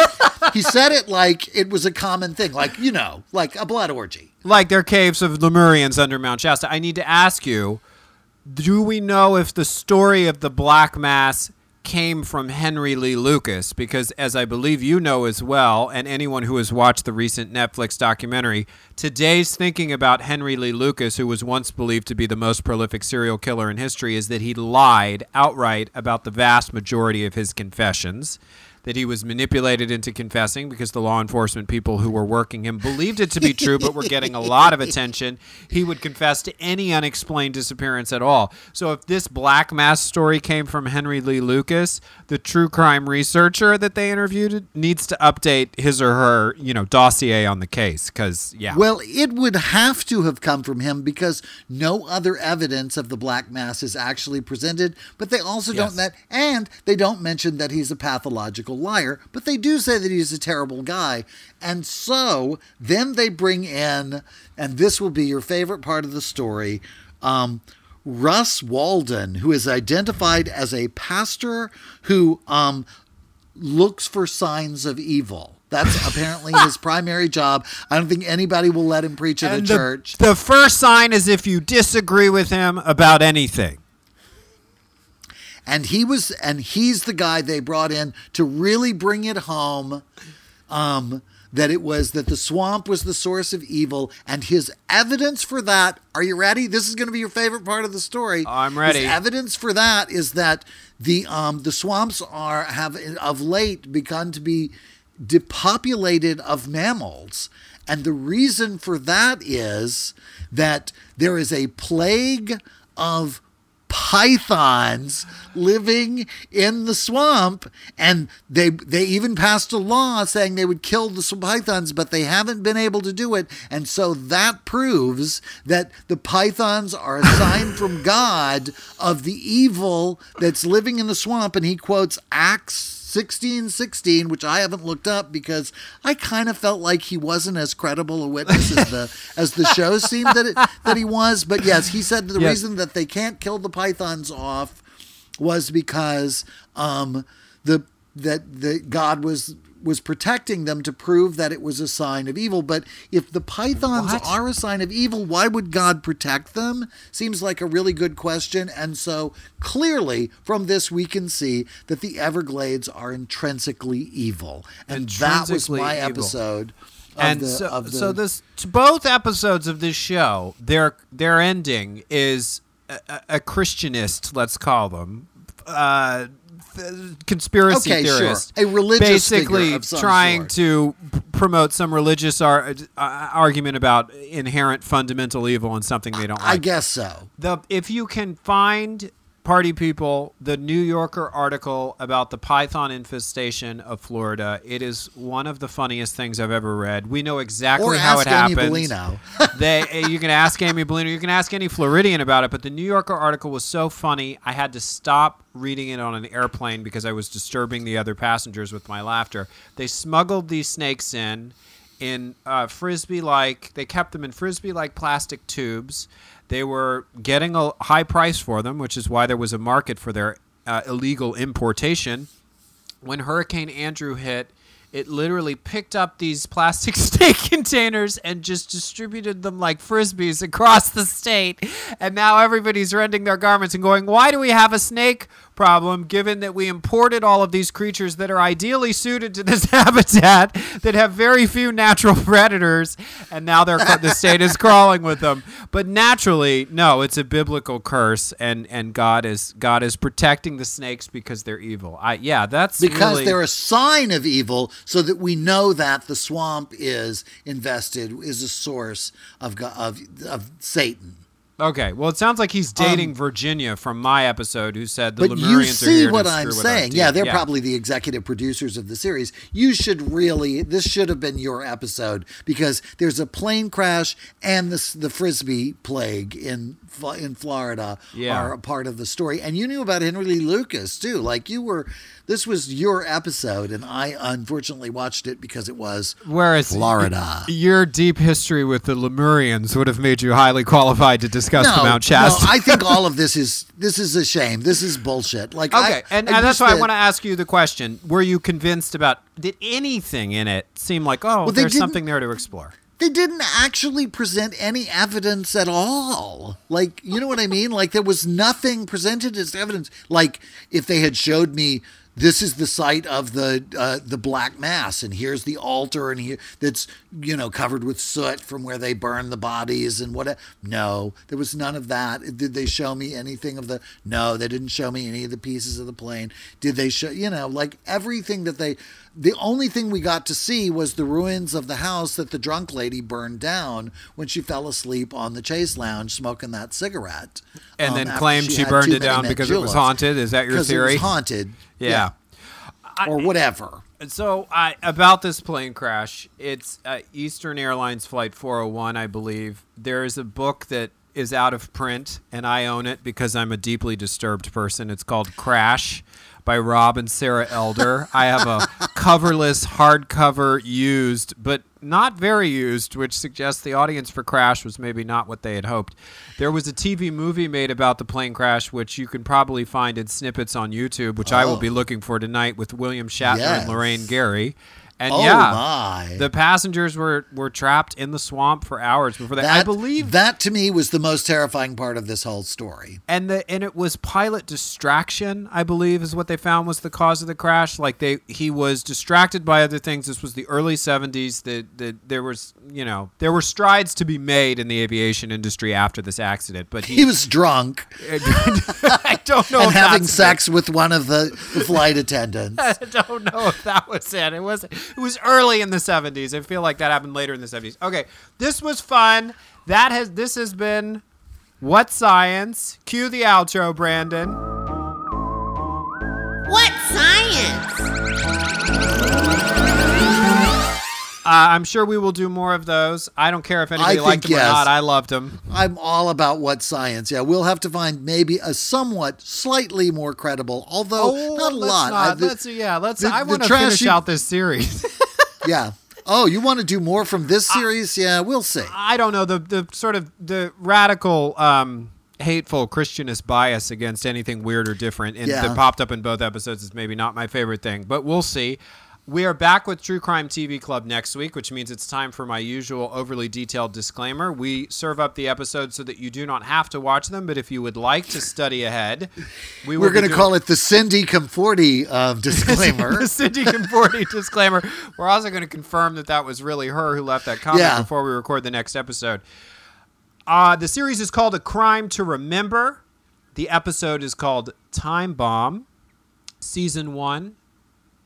he said it like it was a common thing, like a blood orgy. Like there are caves of Lemurians under Mount Shasta. I need to ask you, do we know if the story of the Black Mass came from Henry Lee Lucas? Because as I believe you know as well, and anyone who has watched the recent Netflix documentary, today's thinking about Henry Lee Lucas, who was once believed to be the most prolific serial killer in history, is that he lied outright about the vast majority of his confessions. that he was manipulated into confessing because the law enforcement people who were working him believed it to be true but were getting a lot of attention. He would confess to any unexplained disappearance at all. So if this Black Mass story came from Henry Lee Lucas, the true crime researcher that they interviewed needs to update his or her, you know, dossier on the case because, yeah. Well, it would have to have come from him because no other evidence of the Black Mass is actually presented, but they also don't and they don't mention that he's a pathological liar, but they do say that he's a terrible guy. And so then they bring in, and this will be your favorite part of the story, Russ Walden, who is identified as a pastor who looks for signs of evil. That's apparently his primary job. I don't think anybody will let him preach at a church. The first sign is if you disagree with him about anything. And he's the guy they brought in to really bring it home that the swamp was the source of evil. And his evidence for that, are you ready? This is going to be your favorite part of the story. I'm ready. His evidence for that is that the swamps have of late begun to be depopulated of mammals. And the reason for that is that there is a plague of pythons living in the swamp, and they even passed a law saying they would kill the pythons, but they haven't been able to do it. And so that proves that the pythons are a sign from God of the evil that's living in the swamp. And he quotes Acts 16:16, which I haven't looked up because I kind of felt like he wasn't as credible a witness as the show seemed that he was. But yes, he said that the reason that they can't kill the pythons off was because God was protecting them to prove that it was a sign of evil. But if the pythons are a sign of evil, why would God protect them? Seems like a really good question. And so clearly from this, we can see that the Everglades are intrinsically evil. And that was my episode. Both episodes of this show, their ending is a Christianist, let's call them, conspiracy theorist, a religious basically trying to promote some religious argument about inherent fundamental evil and something they don't like. I guess so. If you can find, party people, the New Yorker article about the python infestation of Florida, it is one of the funniest things I've ever read. We know exactly how it happens. You can ask Amy Bellino. You can ask any Floridian about it, but the New Yorker article was so funny, I had to stop reading it on an airplane because I was disturbing the other passengers with my laughter. They smuggled these snakes in Frisbee-like, they kept them in Frisbee-like plastic tubes. They were getting a high price for them, which is why there was a market for their illegal importation. When Hurricane Andrew hit, it literally picked up these plastic snake containers and just distributed them like Frisbees across the state. And now everybody's rending their garments and going, why do we have a snake problem given that we imported all of these creatures that are ideally suited to this habitat that have very few natural predators? And now the state is crawling with them. But naturally, no, it's a biblical curse. And God is protecting the snakes because they're evil. Because they're a sign of evil. So that we know that the swamp is a source of Satan. Okay, well, it sounds like he's dating Virginia from my episode, who said the Lemurians are here to screw with us. But you see what I'm saying? Yeah, they're probably the executive producers of the series. You should this should have been your episode because there's a plane crash and the Frisbee plague in Florida are a part of the story. And you knew about Henry Lee Lucas too. Like this was your episode, and I unfortunately watched it because it was Florida. Your deep history with the Lemurians would have made you highly qualified to discuss the Mount Shasta. No, I think all of this is a shame. This is bullshit. Like, okay, and that's why I want to ask you the question: were you convinced about? Did anything in it seem like there's something there to explore? They didn't actually present any evidence at all. Like, you know what I mean? Like, there was nothing presented as evidence. Like, if they had showed me this is the site of the Black Mass, and here's the altar, and here that's, you know, covered with soot from where they burn the bodies and whatever. No, there was none of that. Did they show me anything of the? No, they didn't show me any of the pieces of the plane. Did they show, you know, like everything that they? The only thing we got to see was the ruins of the house that the drunk lady burned down when she fell asleep on the Chase Lounge smoking that cigarette, and then claimed she burned it down because it was haunted. Is that your theory? It was haunted. Yeah. Or whatever. So about this plane crash, it's Eastern Airlines Flight 401, I believe. There is a book that is out of print, and I own it because I'm a deeply disturbed person. It's called Crash by Rob and Sarah Elder. I have a coverless, hardcover, used, but not very used, which suggests the audience for Crash was maybe not what they had hoped. There was a TV movie made about the plane crash, which you can probably find in snippets on YouTube, which I will be looking for tonight, with William Shatner and Lorraine Gary. And the passengers were trapped in the swamp for hours before that. I believe that, to me, was the most terrifying part of this whole story. And it was pilot distraction, I believe, is what they found was the cause of the crash. Like he was distracted by other things. This was the early 70s. There were strides to be made in the aviation industry after this accident, but he was drunk. I don't know. And having sex with one of the flight attendants. I don't know if that was it. It was early in the 70s. I feel like that happened later in the 70s. Okay, this was fun. This has been What Science. Cue the outro, Brandon. What Science? I'm sure we will do more of those. I don't care if anybody liked them or not. I loved them. I'm all about What Science. Yeah, we'll have to find maybe a somewhat slightly more credible, although not a lot. I want to finish out this series. Yeah. Oh, you want to do more from this series? Yeah, we'll see. I don't know. The sort of the radical... hateful Christianist bias against anything weird or different that popped up in both episodes is maybe not my favorite thing, but we'll see. We are back with True Crime TV Club next week, which means it's time for my usual overly detailed disclaimer. We serve up the episodes so that you do not have to watch them, but if you would like to study ahead, we're going to call it the Cindy Comforti disclaimer. The Cindy Comforti disclaimer. We're also going to confirm that was really her who left that comment before we record the next episode. The series is called A Crime to Remember. The episode is called Time Bomb, Season 1,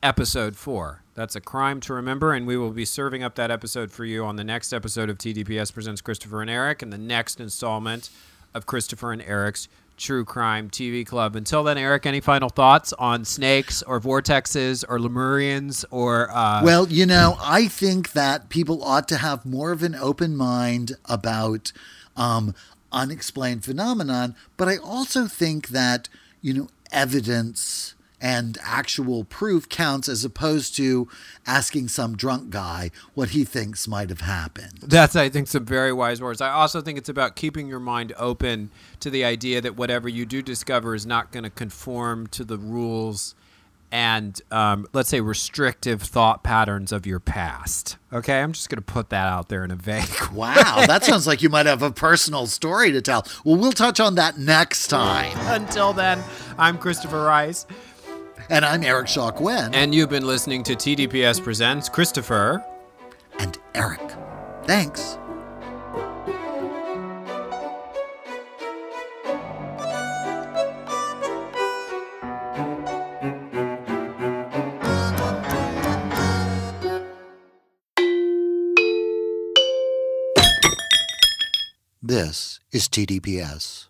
Episode 4. That's A Crime to Remember, and we will be serving up that episode for you on the next episode of TDPS Presents Christopher and Eric and the next installment of Christopher and Eric's True Crime TV Club. Until then, Eric, any final thoughts on snakes or vortexes or Lemurians or... Well, you know, I think that people ought to have more of an open mind about... unexplained phenomenon, but I also think that, you know, evidence and actual proof counts as opposed to asking some drunk guy what he thinks might have happened. That's, I think, some very wise words. I also think it's about keeping your mind open to the idea that whatever you do discover is not going to conform to the rules and, let's say, restrictive thought patterns of your past. Okay, I'm just going to put that out there in a vague way. Wow, that sounds like you might have a personal story to tell. Well, we'll touch on that next time. Until then, I'm Christopher Rice. And I'm Eric Shaw Quinn. And you've been listening to TDPS Presents Christopher and Eric. Thanks. This is TDPS.